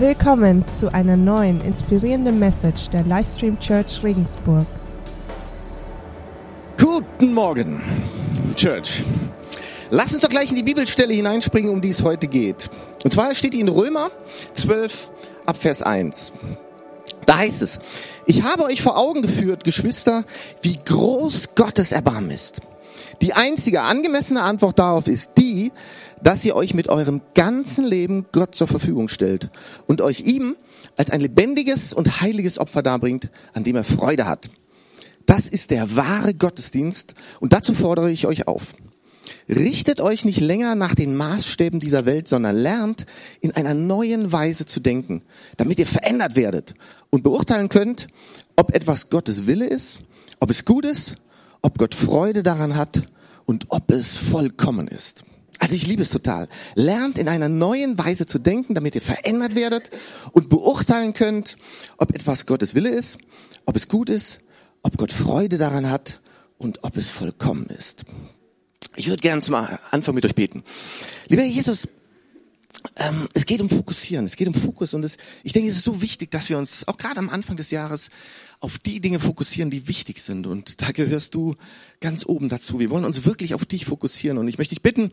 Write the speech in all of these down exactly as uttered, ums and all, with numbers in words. Willkommen zu einer neuen, inspirierenden Message der Livestream-Church Regensburg. Guten Morgen, Church. Lass uns doch gleich in die Bibelstelle hineinspringen, um die es heute geht. Und zwar steht in Römer zwölf, ab Vers eins. Da heißt es, ich habe euch vor Augen geführt, Geschwister, wie groß Gottes Erbarmen ist. Die einzige angemessene Antwort darauf ist die, dass ihr euch mit eurem ganzen Leben Gott zur Verfügung stellt und euch ihm als ein lebendiges und heiliges Opfer darbringt, an dem er Freude hat. Das ist der wahre Gottesdienst und dazu fordere ich euch auf. Richtet euch nicht länger nach den Maßstäben dieser Welt, sondern lernt, in einer neuen Weise zu denken, damit ihr verändert werdet und beurteilen könnt, ob etwas Gottes Wille ist, ob es gut ist, ob Gott Freude daran hat und ob es vollkommen ist. Also ich liebe es total. Lernt in einer neuen Weise zu denken, damit ihr verändert werdet und beurteilen könnt, ob etwas Gottes Wille ist, ob es gut ist, ob Gott Freude daran hat und ob es vollkommen ist. Ich würde gerne zum Anfang mit euch beten. Lieber Jesus, ähm, es geht um Fokussieren, es geht um Fokus und es, ich denke, es ist so wichtig, dass wir uns auch gerade am Anfang des Jahres auf die Dinge fokussieren, die wichtig sind. Und da gehörst du ganz oben dazu. Wir wollen uns wirklich auf dich fokussieren. Und ich möchte dich bitten,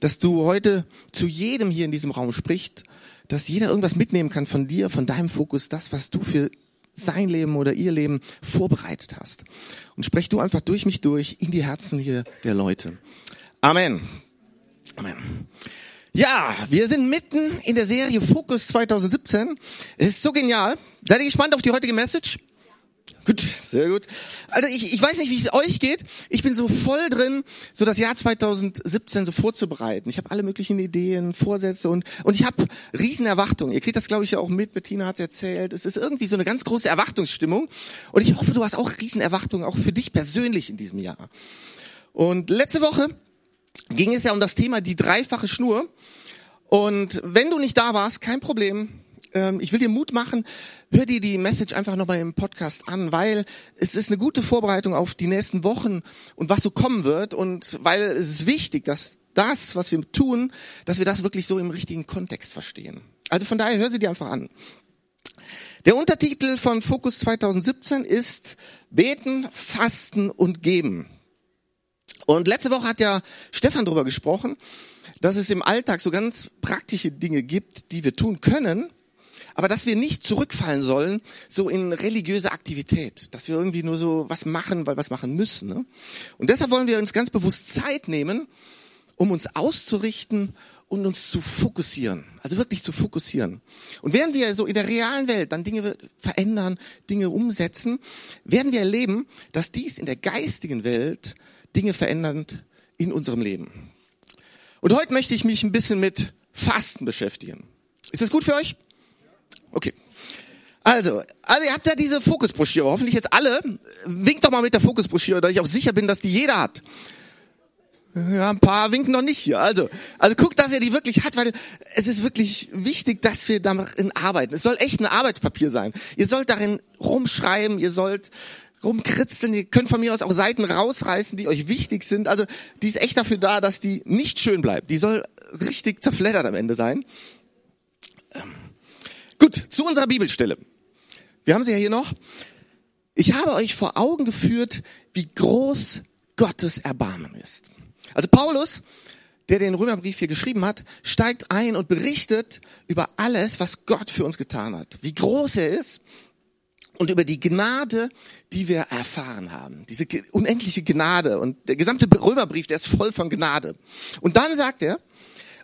dass du heute zu jedem hier in diesem Raum sprichst, dass jeder irgendwas mitnehmen kann von dir, von deinem Fokus, das, was du für sein Leben oder ihr Leben vorbereitet hast. Und sprech du einfach durch mich durch in die Herzen hier der Leute. Amen. Amen. Ja, wir sind mitten in der Serie Focus zwanzig siebzehn. Es ist so genial. Seid ihr gespannt auf die heutige Message? Gut, sehr gut. Also ich, ich weiß nicht, wie es euch geht. Ich bin so voll drin, so das Jahr zwanzig siebzehn so vorzubereiten. Ich habe alle möglichen Ideen, Vorsätze und und ich habe riesen Erwartungen. Ihr kriegt das, glaube ich, ja auch mit. Bettina hat's erzählt. Es ist irgendwie so eine ganz große Erwartungsstimmung. Und ich hoffe, du hast auch riesen Erwartungen, auch für dich persönlich in diesem Jahr. Und letzte Woche ging es ja um das Thema die dreifache Schnur. Und wenn du nicht da warst, kein Problem. Ich will dir Mut machen, hör dir die Message einfach nochmal im Podcast an, weil es ist eine gute Vorbereitung auf die nächsten Wochen und was so kommen wird und weil es ist wichtig, dass das, was wir tun, dass wir das wirklich so im richtigen Kontext verstehen. Also von daher hör sie dir einfach an. Der Untertitel von Focus zwanzig siebzehn ist Beten, Fasten und Geben. Und letzte Woche hat ja Stefan darüber gesprochen, dass es im Alltag so ganz praktische Dinge gibt, die wir tun können, aber dass wir nicht zurückfallen sollen, so in religiöse Aktivität, dass wir irgendwie nur so was machen, weil wir was machen müssen. Ne? Und deshalb wollen wir uns ganz bewusst Zeit nehmen, um uns auszurichten und uns zu fokussieren, also wirklich zu fokussieren. Und während wir so in der realen Welt dann Dinge verändern, Dinge umsetzen, werden wir erleben, dass dies in der geistigen Welt Dinge verändert in unserem Leben. Und heute möchte ich mich ein bisschen mit Fasten beschäftigen. Ist das gut für euch? Okay. Also, also ihr habt ja diese Fokusbroschüre, hoffentlich jetzt alle. Winkt doch mal mit der Fokusbroschüre, da ich auch sicher bin, dass die jeder hat. Ja, ein paar winken noch nicht hier. Also, also guckt, dass ihr die wirklich habt, weil es ist wirklich wichtig, dass wir darin arbeiten. Es soll echt ein Arbeitspapier sein. Ihr sollt darin rumschreiben, ihr sollt rumkritzeln, ihr könnt von mir aus auch Seiten rausreißen, die euch wichtig sind. Also, die ist echt dafür da, dass die nicht schön bleibt. Die soll richtig zerfleddert am Ende sein. Ähm. Gut, zu unserer Bibelstelle. Wir haben sie ja hier noch. Ich habe euch vor Augen geführt, wie groß Gottes Erbarmen ist. Also Paulus, der den Römerbrief hier geschrieben hat, steigt ein und berichtet über alles, was Gott für uns getan hat. Wie groß er ist und über die Gnade, die wir erfahren haben. Diese unendliche Gnade. Und der gesamte Römerbrief, der ist voll von Gnade. Und dann sagt er,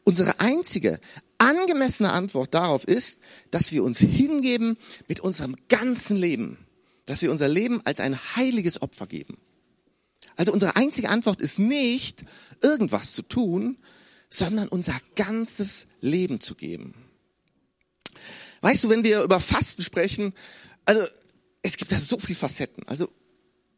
unsere einzige angemessene Antwort darauf ist, dass wir uns hingeben mit unserem ganzen Leben. Dass wir unser Leben als ein heiliges Opfer geben. Also unsere einzige Antwort ist nicht, irgendwas zu tun, sondern unser ganzes Leben zu geben. Weißt du, wenn wir über Fasten sprechen, also es gibt da so viele Facetten. Also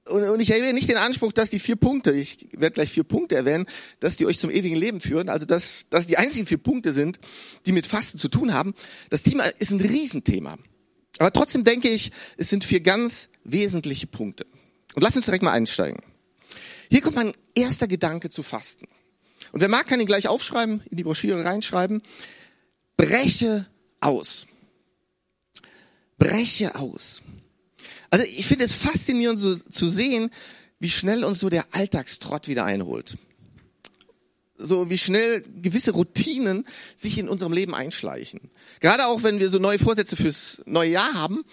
Und ich erhebe nicht den Anspruch, dass die vier Punkte, ich werde gleich vier Punkte erwähnen, dass die euch zum ewigen Leben führen, also dass das die einzigen vier Punkte sind, die mit Fasten zu tun haben. Das Thema ist ein Riesenthema. Aber trotzdem denke ich, es sind vier ganz wesentliche Punkte. Und lass uns direkt mal einsteigen. Hier kommt mein erster Gedanke zu Fasten. Und wer mag, kann ihn gleich aufschreiben, in die Broschüre reinschreiben. Breche aus. breche aus. Also ich finde es faszinierend so, zu sehen, wie schnell uns so der Alltagstrott wieder einholt. So wie schnell gewisse Routinen sich in unserem Leben einschleichen. Gerade auch, wenn wir so neue Vorsätze fürs neue Jahr haben.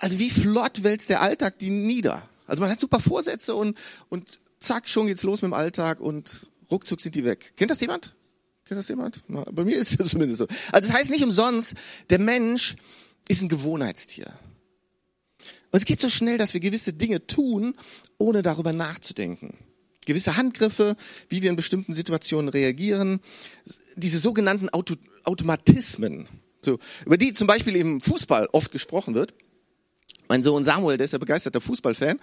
Also wie flott wälzt der Alltag die nieder. Also man hat super Vorsätze und und zack, schon geht's los mit dem Alltag und ruckzuck sind die weg. Kennt das jemand? Kennt das jemand? Bei mir ist es zumindest so. Also das heißt nicht umsonst, der Mensch ist ein Gewohnheitstier. Und es geht so schnell, dass wir gewisse Dinge tun, ohne darüber nachzudenken. Gewisse Handgriffe, wie wir in bestimmten Situationen reagieren, diese sogenannten Auto- Automatismen, so, über die zum Beispiel im Fußball oft gesprochen wird. Mein Sohn Samuel, der ist ja begeisterter Fußballfan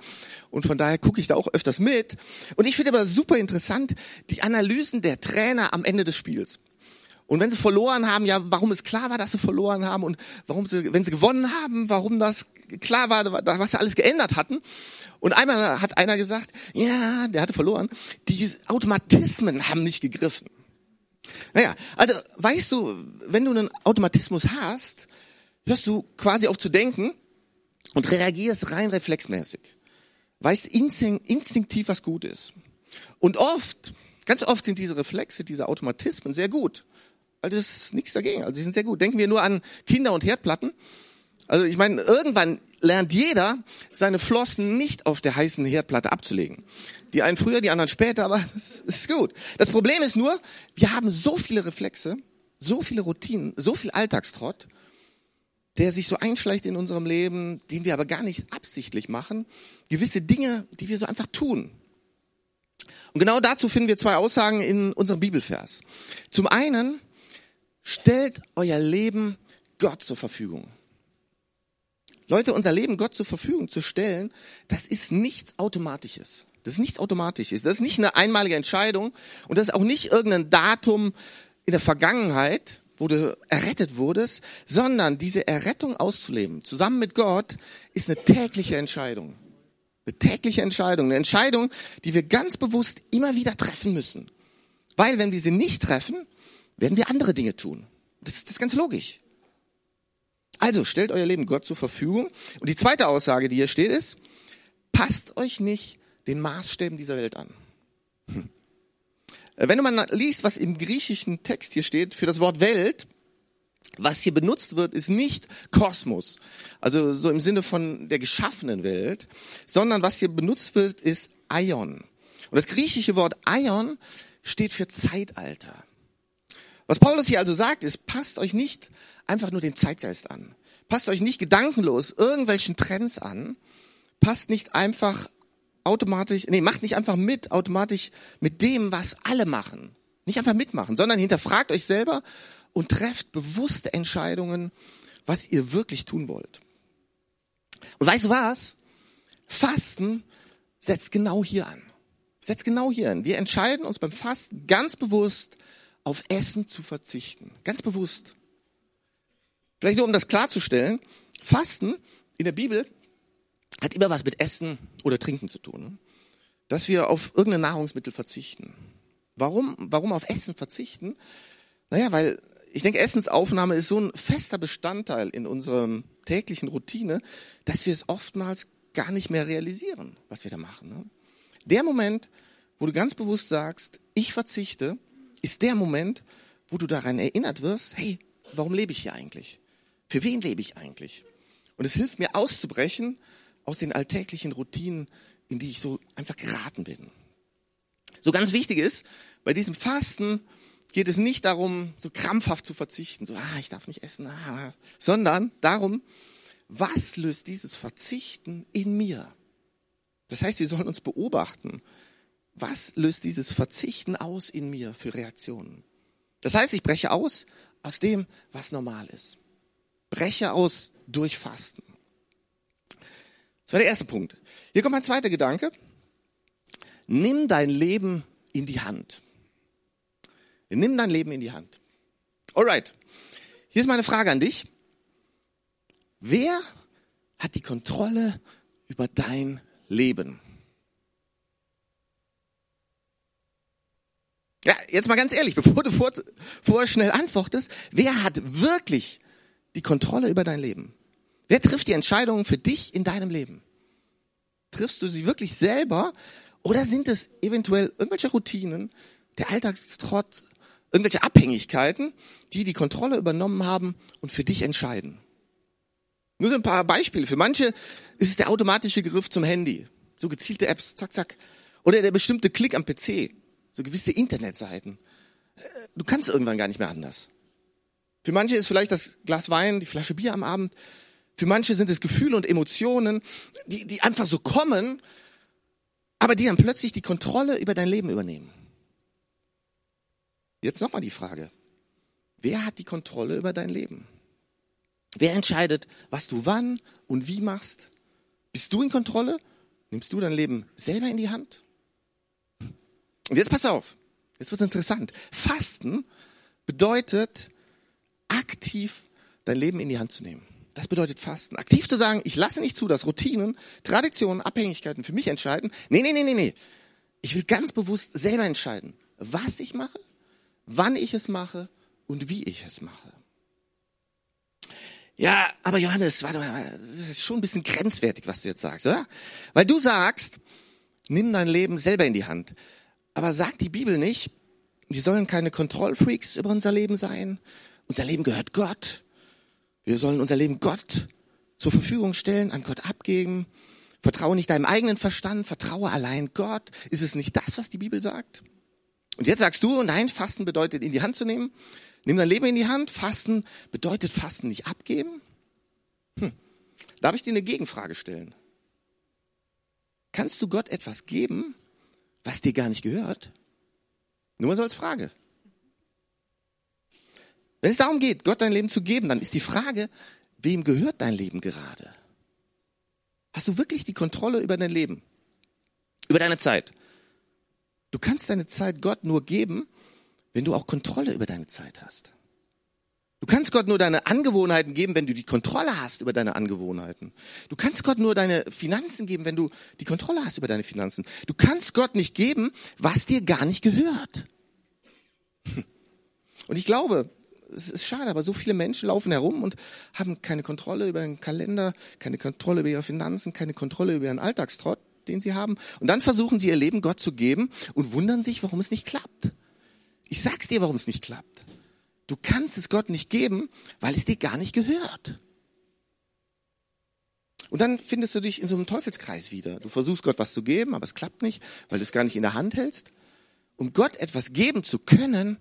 und von daher gucke ich da auch öfters mit. Und ich finde aber super interessant die Analysen der Trainer am Ende des Spiels. Und wenn sie verloren haben, ja, warum es klar war, dass sie verloren haben und warum sie, wenn sie gewonnen haben, warum das klar war, was sie alles geändert hatten. Und einmal hat einer gesagt, ja, der hatte verloren, die Automatismen haben nicht gegriffen. Naja, also weißt du, wenn du einen Automatismus hast, hörst du quasi auf zu denken und reagierst rein reflexmäßig. Weißt instinktiv, was gut ist. Und oft, ganz oft sind diese Reflexe, diese Automatismen sehr gut. Also das ist nichts dagegen, also die sind sehr gut. Denken wir nur an Kinder und Herdplatten. Also ich meine, irgendwann lernt jeder, seine Flossen nicht auf der heißen Herdplatte abzulegen. Die einen früher, die anderen später, aber das ist gut. Das Problem ist nur, wir haben so viele Reflexe, so viele Routinen, so viel Alltagstrott, der sich so einschleicht in unserem Leben, den wir aber gar nicht absichtlich machen. Gewisse Dinge, die wir so einfach tun. Und genau dazu finden wir zwei Aussagen in unserem Bibelvers. Zum einen, stellt euer Leben Gott zur Verfügung. Leute, unser Leben Gott zur Verfügung zu stellen, das ist nichts Automatisches. Das ist nichts Automatisches. Das ist nicht eine einmalige Entscheidung und das ist auch nicht irgendein Datum in der Vergangenheit, wo du errettet wurdest, sondern diese Errettung auszuleben, zusammen mit Gott, ist eine tägliche Entscheidung. Eine tägliche Entscheidung. Eine Entscheidung, die wir ganz bewusst immer wieder treffen müssen. Weil, wenn wir sie nicht treffen, werden wir andere Dinge tun. Das, das ist ganz logisch. Also, stellt euer Leben Gott zur Verfügung. Und die zweite Aussage, die hier steht, ist, passt euch nicht den Maßstäben dieser Welt an. Hm. Wenn du mal liest, was im griechischen Text hier steht, für das Wort Welt, was hier benutzt wird, ist nicht Kosmos, also so im Sinne von der geschaffenen Welt, sondern was hier benutzt wird, ist Aion. Und das griechische Wort Aion steht für Zeitalter. Was Paulus hier also sagt, ist, passt euch nicht einfach nur den Zeitgeist an. Passt euch nicht gedankenlos irgendwelchen Trends an. Passt nicht einfach automatisch, nee, macht nicht einfach mit, automatisch mit dem, was alle machen. Nicht einfach mitmachen, sondern hinterfragt euch selber und trefft bewusste Entscheidungen, was ihr wirklich tun wollt. Und weißt du was? Fasten setzt genau hier an. Setzt genau hier an. Wir entscheiden uns beim Fasten ganz bewusst, auf Essen zu verzichten. Ganz bewusst. Vielleicht nur, um das klarzustellen. Fasten in der Bibel hat immer was mit Essen oder Trinken zu tun. Ne? Dass wir auf irgendein Nahrungsmittel verzichten. Warum? Warum auf Essen verzichten? Naja, weil ich denke, Essensaufnahme ist so ein fester Bestandteil in unserer täglichen Routine, dass wir es oftmals gar nicht mehr realisieren, was wir da machen. Ne? Der Moment, wo du ganz bewusst sagst, ich verzichte, ist der Moment, wo du daran erinnert wirst, hey, warum lebe ich hier eigentlich? Für wen lebe ich eigentlich? Und es hilft mir auszubrechen aus den alltäglichen Routinen, in die ich so einfach geraten bin. So ganz wichtig ist, bei diesem Fasten geht es nicht darum, so krampfhaft zu verzichten, so, ah, ich darf nicht essen, ah, sondern darum, was löst dieses Verzichten in mir? Das heißt, wir sollen uns beobachten. Was löst dieses Verzichten aus in mir für Reaktionen? Das heißt, ich breche aus aus dem, was normal ist. Breche aus durch Fasten. Das war der erste Punkt. Hier kommt mein zweiter Gedanke. Nimm dein Leben in die Hand. Nimm dein Leben in die Hand. Alright. Hier ist meine Frage an dich. Wer hat die Kontrolle über dein Leben? Ja, jetzt mal ganz ehrlich, bevor du vor, vorher schnell antwortest, wer hat wirklich die Kontrolle über dein Leben? Wer trifft die Entscheidungen für dich in deinem Leben? Triffst du sie wirklich selber oder sind es eventuell irgendwelche Routinen, der Alltagstrotz, irgendwelche Abhängigkeiten, die die Kontrolle übernommen haben und für dich entscheiden? Nur so ein paar Beispiele. Für manche ist es der automatische Griff zum Handy, so gezielte Apps, zack, zack. Oder der bestimmte Klick am P C, so gewisse Internetseiten. Du kannst irgendwann gar nicht mehr anders. Für manche ist vielleicht das Glas Wein, die Flasche Bier am Abend. Für manche sind es Gefühle und Emotionen, die, die einfach so kommen, aber die dann plötzlich die Kontrolle über dein Leben übernehmen. Jetzt nochmal die Frage. Wer hat die Kontrolle über dein Leben? Wer entscheidet, was du wann und wie machst? Bist du in Kontrolle? Nimmst du dein Leben selber in die Hand? Und jetzt pass auf, jetzt wird's interessant. Fasten bedeutet, aktiv dein Leben in die Hand zu nehmen. Das bedeutet Fasten. Aktiv zu sagen, ich lasse nicht zu, dass Routinen, Traditionen, Abhängigkeiten für mich entscheiden. Nee, nee, nee, nee, nee. Ich will ganz bewusst selber entscheiden, was ich mache, wann ich es mache und wie ich es mache. Ja, aber Johannes, warte mal, das ist schon ein bisschen grenzwertig, was du jetzt sagst, oder? Weil du sagst, nimm dein Leben selber in die Hand. Aber sagt die Bibel nicht, wir sollen keine Kontrollfreaks über unser Leben sein. Unser Leben gehört Gott. Wir sollen unser Leben Gott zur Verfügung stellen, an Gott abgeben. Vertraue nicht deinem eigenen Verstand, vertraue allein Gott. Ist es nicht das, was die Bibel sagt? Und jetzt sagst du, nein, Fasten bedeutet, in die Hand zu nehmen. Nimm dein Leben in die Hand. Fasten bedeutet Fasten nicht abgeben? Hm. Darf ich dir eine Gegenfrage stellen? Kannst du Gott etwas geben, was dir gar nicht gehört? Nur mal so als Frage. Wenn es darum geht, Gott dein Leben zu geben, dann ist die Frage, wem gehört dein Leben gerade? Hast du wirklich die Kontrolle über dein Leben? Über deine Zeit? Du kannst deine Zeit Gott nur geben, wenn du auch Kontrolle über deine Zeit hast. Du kannst Gott nur deine Angewohnheiten geben, wenn du die Kontrolle hast über deine Angewohnheiten. Du kannst Gott nur deine Finanzen geben, wenn du die Kontrolle hast über deine Finanzen. Du kannst Gott nicht geben, was dir gar nicht gehört. Und ich glaube, es ist schade, aber so viele Menschen laufen herum und haben keine Kontrolle über ihren Kalender, keine Kontrolle über ihre Finanzen, keine Kontrolle über ihren Alltagstrott, den sie haben. Und dann versuchen sie ihr Leben Gott zu geben und wundern sich, warum es nicht klappt. Ich sag's dir, warum es nicht klappt. Du kannst es Gott nicht geben, weil es dir gar nicht gehört. Und dann findest du dich in so einem Teufelskreis wieder. Du versuchst Gott was zu geben, aber es klappt nicht, weil du es gar nicht in der Hand hältst. Um Gott etwas geben zu können,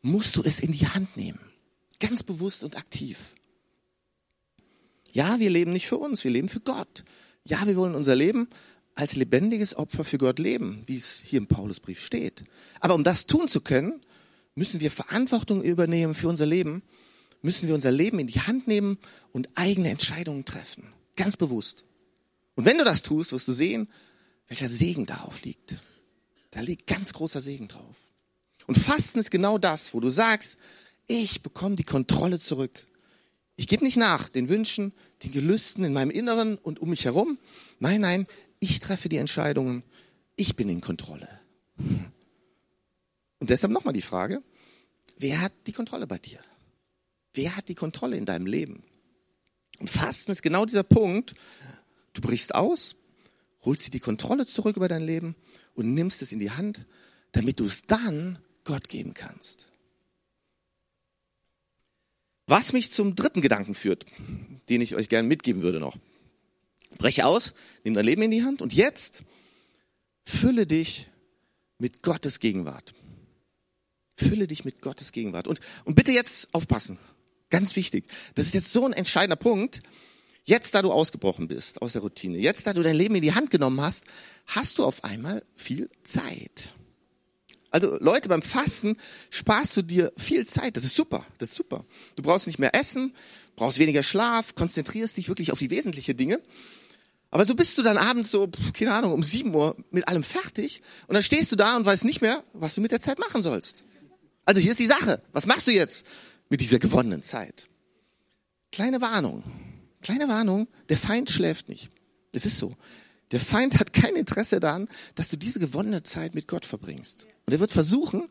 musst du es in die Hand nehmen. Ganz bewusst und aktiv. Ja, wir leben nicht für uns, wir leben für Gott. Ja, wir wollen unser Leben als lebendiges Opfer für Gott leben, wie es hier im Paulusbrief steht. Aber um das tun zu können, müssen wir Verantwortung übernehmen für unser Leben, müssen wir unser Leben in die Hand nehmen und eigene Entscheidungen treffen. Ganz bewusst. Und wenn du das tust, wirst du sehen, welcher Segen darauf liegt. Da liegt ganz großer Segen drauf. Und Fasten ist genau das, wo du sagst, ich bekomme die Kontrolle zurück. Ich gebe nicht nach den Wünschen, den Gelüsten in meinem Inneren und um mich herum. Nein, nein, ich treffe die Entscheidungen. Ich bin in Kontrolle. Und deshalb nochmal die Frage, wer hat die Kontrolle bei dir? Wer hat die Kontrolle in deinem Leben? Und Fasten ist genau dieser Punkt. Du brichst aus, holst dir die Kontrolle zurück über dein Leben und nimmst es in die Hand, damit du es dann Gott geben kannst. Was mich zum dritten Gedanken führt, den ich euch gerne mitgeben würde noch. Breche aus, nimm dein Leben in die Hand und jetzt fülle dich mit Gottes Gegenwart. Fülle dich mit Gottes Gegenwart. Und, und bitte jetzt aufpassen, ganz wichtig, das ist jetzt so ein entscheidender Punkt. Jetzt, da du ausgebrochen bist aus der Routine, jetzt, da du dein Leben in die Hand genommen hast, hast du auf einmal viel Zeit. Also Leute, beim Fasten sparst du dir viel Zeit, das ist super, das ist super. Du brauchst nicht mehr essen, brauchst weniger Schlaf, konzentrierst dich wirklich auf die wesentlichen Dinge. Aber so bist du dann abends so, keine Ahnung, um sieben Uhr mit allem fertig und dann stehst du da und weißt nicht mehr, was du mit der Zeit machen sollst. Also hier ist die Sache, was machst du jetzt mit dieser gewonnenen Zeit? Kleine Warnung, kleine Warnung, der Feind schläft nicht, es ist so. Der Feind hat kein Interesse daran, dass du diese gewonnene Zeit mit Gott verbringst. Und er wird versuchen,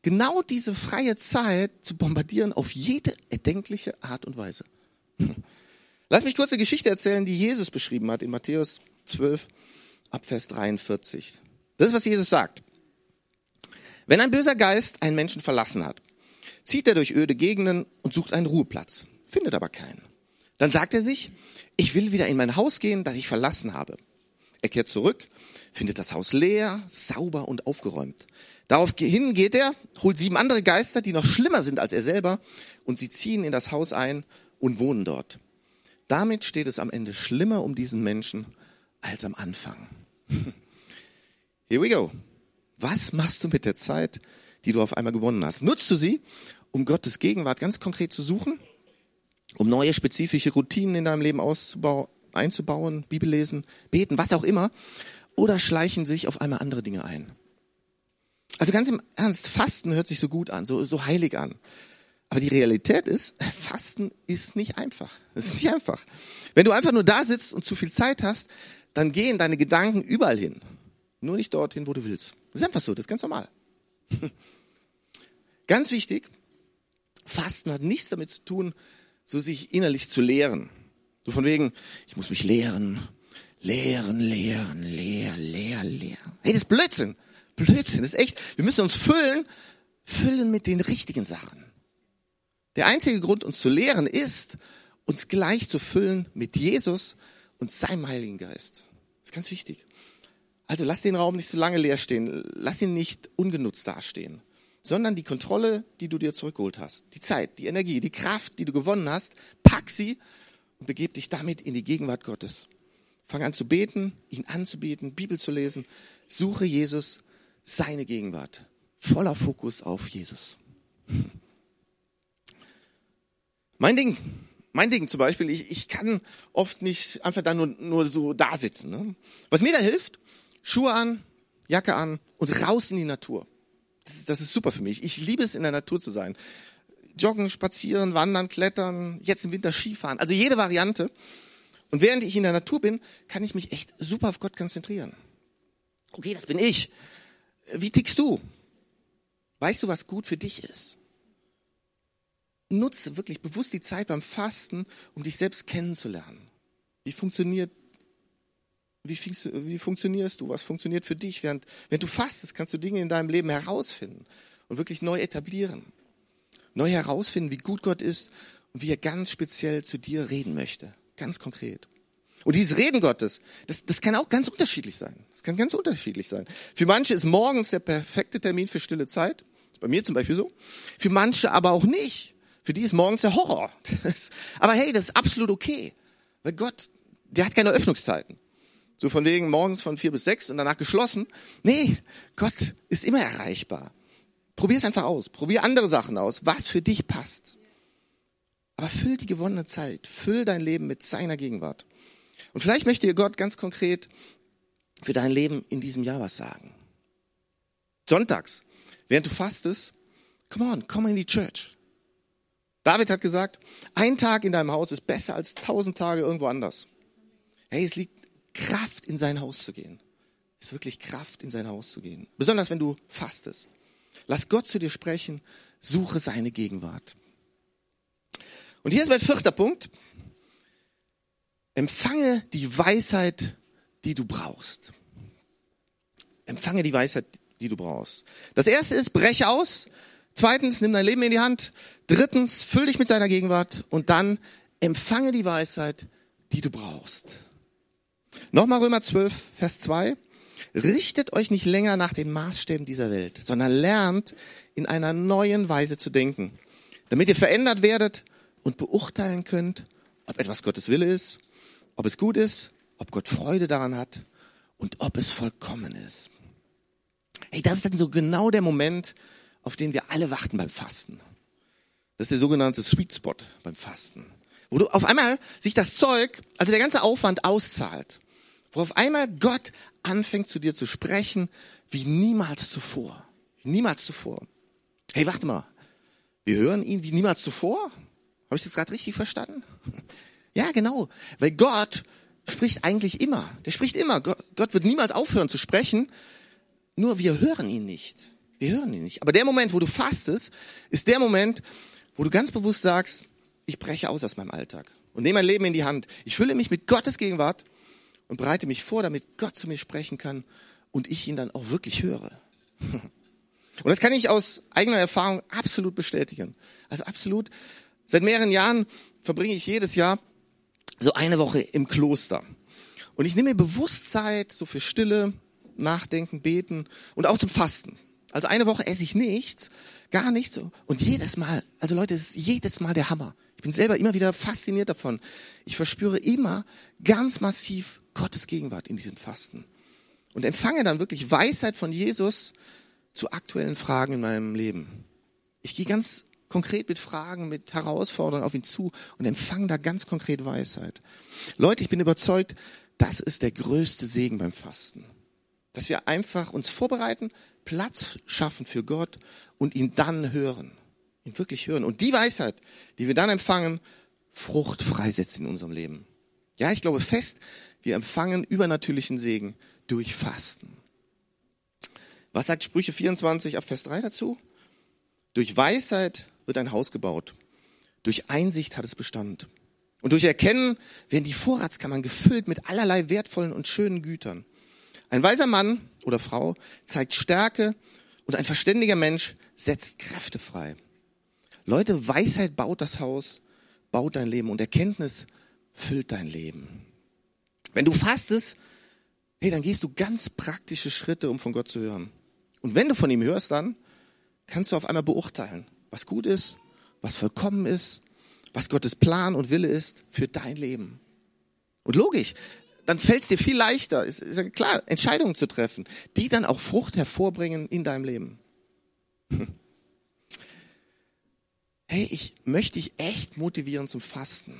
genau diese freie Zeit zu bombardieren auf jede erdenkliche Art und Weise. Lass mich kurz eine Geschichte erzählen, die Jesus beschrieben hat in Matthäus zwölf, ab Vers dreiundvierzig. Das ist, was Jesus sagt. Wenn ein böser Geist einen Menschen verlassen hat, zieht er durch öde Gegenden und sucht einen Ruheplatz, findet aber keinen. Dann sagt er sich, ich will wieder in mein Haus gehen, das ich verlassen habe. Er kehrt zurück, findet das Haus leer, sauber und aufgeräumt. Daraufhin geht er, holt sieben andere Geister, die noch schlimmer sind als er selber, und sie ziehen in das Haus ein und wohnen dort. Damit steht es am Ende schlimmer um diesen Menschen als am Anfang. Here we go. Was machst du mit der Zeit, die du auf einmal gewonnen hast? Nutzt du sie, um Gottes Gegenwart ganz konkret zu suchen, um neue spezifische Routinen in deinem Leben auszubau- einzubauen, Bibel lesen, beten, was auch immer, oder schleichen sich auf einmal andere Dinge ein? Also ganz im Ernst, Fasten hört sich so gut an, so, so heilig an. Aber die Realität ist, Fasten ist nicht einfach. Es ist nicht einfach. Wenn du einfach nur da sitzt und zu viel Zeit hast, dann gehen deine Gedanken überall hin. Nur nicht dorthin, wo du willst. Das ist einfach so, das ist ganz normal. Ganz wichtig, Fasten hat nichts damit zu tun, so sich innerlich zu leeren. So von wegen, ich muss mich leeren, leeren, leeren, leer, leer, leer. Hey, das ist Blödsinn. Blödsinn, das ist echt. Wir müssen uns füllen, füllen mit den richtigen Sachen. Der einzige Grund, uns zu leeren, ist, uns gleich zu füllen mit Jesus und seinem Heiligen Geist. Das ist ganz wichtig. Also lass den Raum nicht so lange leer stehen, lass ihn nicht ungenutzt dastehen, sondern die Kontrolle, die du dir zurückgeholt hast, die Zeit, die Energie, die Kraft, die du gewonnen hast, pack sie und begib dich damit in die Gegenwart Gottes. Fang an zu beten, ihn anzubeten, Bibel zu lesen, suche Jesus, seine Gegenwart, voller Fokus auf Jesus. Mein Ding, mein Ding zum Beispiel, ich, ich kann oft nicht einfach da nur, nur so da sitzen. Ne? Was mir da hilft, Schuhe an, Jacke an und raus in die Natur. Das, das ist super für mich. Ich liebe es, in der Natur zu sein. Joggen, spazieren, wandern, klettern, jetzt im Winter Skifahren. Also jede Variante. Und während ich in der Natur bin, kann ich mich echt super auf Gott konzentrieren. Okay, das bin ich. Wie tickst du? Weißt du, was gut für dich ist? Nutze wirklich bewusst die Zeit beim Fasten, um dich selbst kennenzulernen. Wie funktioniert Wie, wie funktionierst du? Was funktioniert für dich? Während, während du fastest, kannst du Dinge in deinem Leben herausfinden und wirklich neu etablieren. Neu herausfinden, wie gut Gott ist und wie er ganz speziell zu dir reden möchte. Ganz konkret. Und dieses Reden Gottes, das, das kann auch ganz unterschiedlich sein. Das kann ganz unterschiedlich sein. Für manche ist morgens der perfekte Termin für stille Zeit. Bei mir zum Beispiel so. Für manche aber auch nicht. Für die ist morgens der Horror. Das, aber hey, das ist absolut okay. Weil Gott, der hat keine Öffnungszeiten. So von wegen morgens von vier bis sechs und danach geschlossen. Nee, Gott ist immer erreichbar. Probier es einfach aus. Probier andere Sachen aus, was für dich passt. Aber füll die gewonnene Zeit. Füll dein Leben mit seiner Gegenwart. Und vielleicht möchte dir Gott ganz konkret für dein Leben in diesem Jahr was sagen. Sonntags, während du fastest, come on, komm in die Church. David hat gesagt, ein Tag in deinem Haus ist besser als tausend Tage irgendwo anders. Hey, es liegt Kraft, in sein Haus zu gehen. Es ist wirklich Kraft, in sein Haus zu gehen. Besonders, wenn du fastest. Lass Gott zu dir sprechen. Suche seine Gegenwart. Und hier ist mein vierter Punkt. Empfange die Weisheit, die du brauchst. Empfange die Weisheit, die du brauchst. Das erste ist, breche aus. Zweitens, nimm dein Leben in die Hand. Drittens, füll dich mit seiner Gegenwart. Und dann, empfange die Weisheit, die du brauchst. Nochmal Römer zwölf, Vers zwei. Richtet euch nicht länger nach den Maßstäben dieser Welt, sondern lernt, in einer neuen Weise zu denken, damit ihr verändert werdet und beurteilen könnt, ob etwas Gottes Wille ist, ob es gut ist, ob Gott Freude daran hat und ob es vollkommen ist. Hey, das ist dann so genau der Moment, auf den wir alle warten beim Fasten. Das ist der sogenannte Sweet Spot beim Fasten. Wo du auf einmal sich das Zeug, also der ganze Aufwand auszahlt. Wo auf einmal Gott anfängt zu dir zu sprechen, wie niemals zuvor. Wie niemals zuvor. Hey, warte mal. Wir hören ihn wie niemals zuvor? Habe ich das gerade richtig verstanden? Ja, genau. Weil Gott spricht eigentlich immer. Der spricht immer. Gott wird niemals aufhören zu sprechen. Nur wir hören ihn nicht. Wir hören ihn nicht. Aber der Moment, wo du fastest, ist der Moment, wo du ganz bewusst sagst, ich breche aus aus meinem Alltag. und nehme mein Leben in die Hand. Ich fülle mich mit Gottes Gegenwart und bereite mich vor, damit Gott zu mir sprechen kann und ich ihn dann auch wirklich höre. Und das kann ich aus eigener Erfahrung absolut bestätigen. Also absolut. Seit mehreren Jahren verbringe ich jedes Jahr so eine Woche im Kloster. Und ich nehme mir bewusst Zeit so für Stille, Nachdenken, Beten und auch zum Fasten. Also eine Woche esse ich nichts, gar nichts. Und jedes Mal, also Leute, es ist jedes Mal der Hammer. Ich bin selber immer wieder fasziniert davon. Ich verspüre immer ganz massiv Gottes Gegenwart in diesem Fasten. Und empfange dann wirklich Weisheit von Jesus zu aktuellen Fragen in meinem Leben. Ich gehe ganz konkret mit Fragen, mit Herausforderungen auf ihn zu und empfange da ganz konkret Weisheit. Leute, ich bin überzeugt, das ist der größte Segen beim Fasten. Dass wir einfach uns vorbereiten, Platz schaffen für Gott und ihn dann hören. Ihn wirklich hören. Und die Weisheit, die wir dann empfangen, Frucht freisetzen in unserem Leben. Ja, ich glaube fest, wir empfangen übernatürlichen Segen durch Fasten. Was sagt Sprüche vierundzwanzig ab Vers drei dazu? Durch Weisheit wird ein Haus gebaut. Durch Einsicht hat es Bestand. Und durch Erkennen werden die Vorratskammern gefüllt mit allerlei wertvollen und schönen Gütern. Ein weiser Mann oder Frau zeigt Stärke und ein verständiger Mensch setzt Kräfte frei. Leute, Weisheit baut das Haus, baut dein Leben und Erkenntnis füllt dein Leben. Wenn du fastest, hey, dann gehst du ganz praktische Schritte, um von Gott zu hören. Und wenn du von ihm hörst, dann kannst du auf einmal beurteilen, was gut ist, was vollkommen ist, was Gottes Plan und Wille ist für dein Leben. Und logisch, dann fällt es dir viel leichter, ist, ist ja klar, Entscheidungen zu treffen, die dann auch Frucht hervorbringen in deinem Leben. Hm. Hey, ich möchte dich echt motivieren zum Fasten.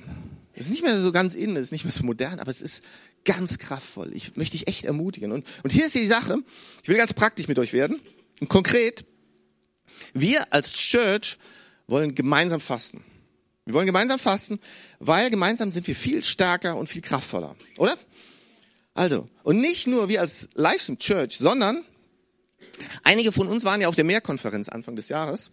Das ist nicht mehr so ganz in, das ist nicht mehr so modern, aber es ist ganz kraftvoll. Ich möchte dich echt ermutigen. Und, und hier ist die Sache, ich will ganz praktisch mit euch werden und konkret. Wir als Church wollen gemeinsam fasten. Wir wollen gemeinsam fasten, weil gemeinsam sind wir viel stärker und viel kraftvoller, oder? Also, und nicht nur wir als Livestream-Church, sondern einige von uns waren ja auf der Mehrkonferenz Anfang des Jahres.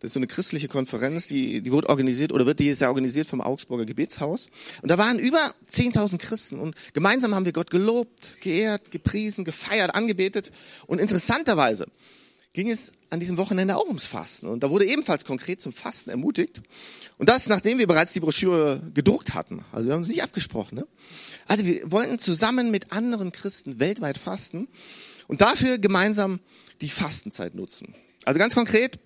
Das ist so eine christliche Konferenz, die, die wird organisiert oder wird dieses Jahr organisiert vom Augsburger Gebetshaus. Und da waren über zehntausend Christen und gemeinsam haben wir Gott gelobt, geehrt, gepriesen, gefeiert, angebetet. Und interessanterweise ging es an diesem Wochenende auch ums Fasten. Und da wurde ebenfalls konkret zum Fasten ermutigt. Und das, nachdem wir bereits die Broschüre gedruckt hatten. Also wir haben es nicht abgesprochen. Ne? Also wir wollten zusammen mit anderen Christen weltweit fasten und dafür gemeinsam die Fastenzeit nutzen. Also ganz konkret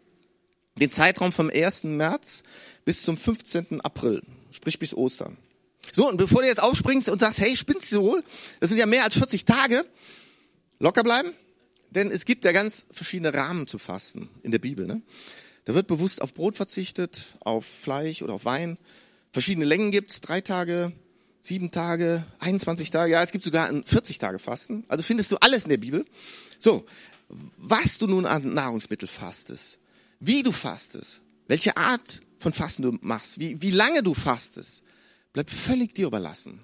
den Zeitraum vom ersten März bis zum fünfzehnten April, sprich bis Ostern. So, und bevor du jetzt aufspringst und sagst, hey, spinnst du wohl? Das sind ja mehr als vierzig Tage. Locker bleiben. Denn es gibt ja ganz verschiedene Rahmen zu Fasten in der Bibel. Ne? Da wird bewusst auf Brot verzichtet, auf Fleisch oder auf Wein. Verschiedene Längen gibt's: drei Tage, sieben Tage, einundzwanzig Tage. Ja, es gibt sogar ein vierzig Tage Fasten. Also findest du alles in der Bibel. So, was du nun an Nahrungsmittel fastest, wie du fastest, welche Art von Fasten du machst, wie, wie lange du fastest, bleibt völlig dir überlassen.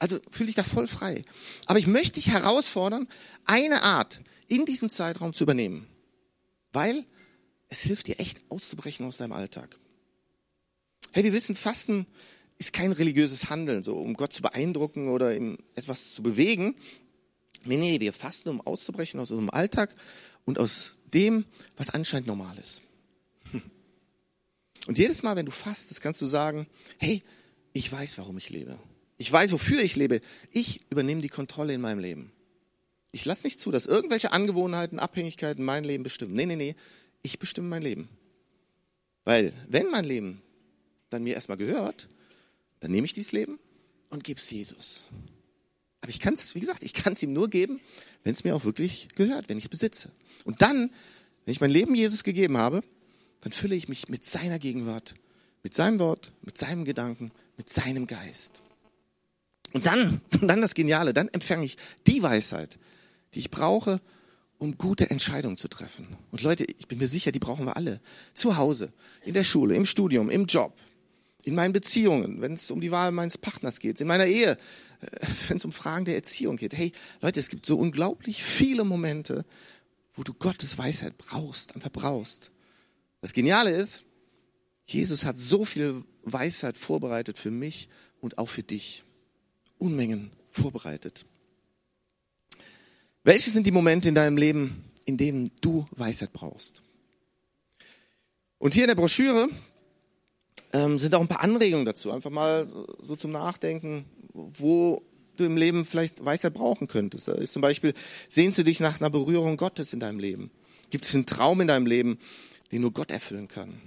Also fühle dich da voll frei. Aber ich möchte dich herausfordern, eine Art in diesem Zeitraum zu übernehmen. Weil es hilft dir echt auszubrechen aus deinem Alltag. Hey, wir wissen, Fasten ist kein religiöses Handeln, so um Gott zu beeindrucken oder ihm etwas zu bewegen. Nee, nee, wir fasten, um auszubrechen aus unserem Alltag und aus dem, was anscheinend normal ist. Hm. Und jedes Mal, wenn du fastest, kannst du sagen, hey, ich weiß, warum ich lebe. Ich weiß, wofür ich lebe. Ich übernehme die Kontrolle in meinem Leben. Ich lasse nicht zu, dass irgendwelche Angewohnheiten, Abhängigkeiten mein Leben bestimmen. Nee, nee, nee, ich bestimme mein Leben. Weil wenn mein Leben dann mir erstmal gehört, dann nehme ich dieses Leben und gebe es Jesus. Aber ich kann es, wie gesagt, ich kann es ihm nur geben, wenn es mir auch wirklich gehört, wenn ich es besitze. Und dann, wenn ich mein Leben Jesus gegeben habe, dann fülle ich mich mit seiner Gegenwart, mit seinem Wort, mit seinem Gedanken, mit seinem Geist. Und dann, dann das Geniale, dann empfange ich die Weisheit, die ich brauche, um gute Entscheidungen zu treffen. Und Leute, ich bin mir sicher, die brauchen wir alle. Zu Hause, in der Schule, im Studium, im Job, in meinen Beziehungen, wenn es um die Wahl meines Partners geht, in meiner Ehe, wenn es um Fragen der Erziehung geht. Hey, Leute, es gibt so unglaublich viele Momente, wo du Gottes Weisheit brauchst, einfach brauchst. Das Geniale ist, Jesus hat so viel Weisheit vorbereitet für mich und auch für dich. Unmengen vorbereitet. Welche sind die Momente in deinem Leben, in denen du Weisheit brauchst? Und hier in der Broschüre ähm, sind auch ein paar Anregungen dazu. Einfach mal so zum Nachdenken, wo du im Leben vielleicht Weisheit brauchen könntest. Da ist zum Beispiel, sehnst du dich nach einer Berührung Gottes in deinem Leben? Gibt es einen Traum in deinem Leben, den nur Gott erfüllen kann?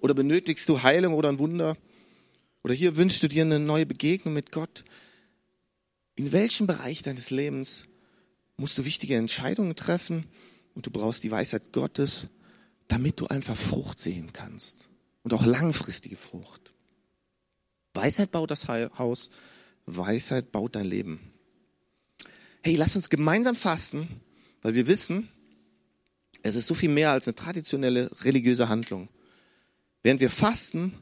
Oder benötigst du Heilung oder ein Wunder? Oder hier wünschst du dir eine neue Begegnung mit Gott? In welchem Bereich deines Lebens musst du wichtige Entscheidungen treffen und du brauchst die Weisheit Gottes, damit du einfach Frucht sehen kannst und auch langfristige Frucht. Weisheit baut das Haus, Weisheit baut dein Leben. Hey, lass uns gemeinsam fasten, weil wir wissen, es ist so viel mehr als eine traditionelle religiöse Handlung. Während wir fasten,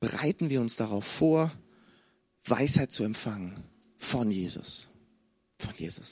bereiten wir uns darauf vor, Weisheit zu empfangen von Jesus. Von Jesus.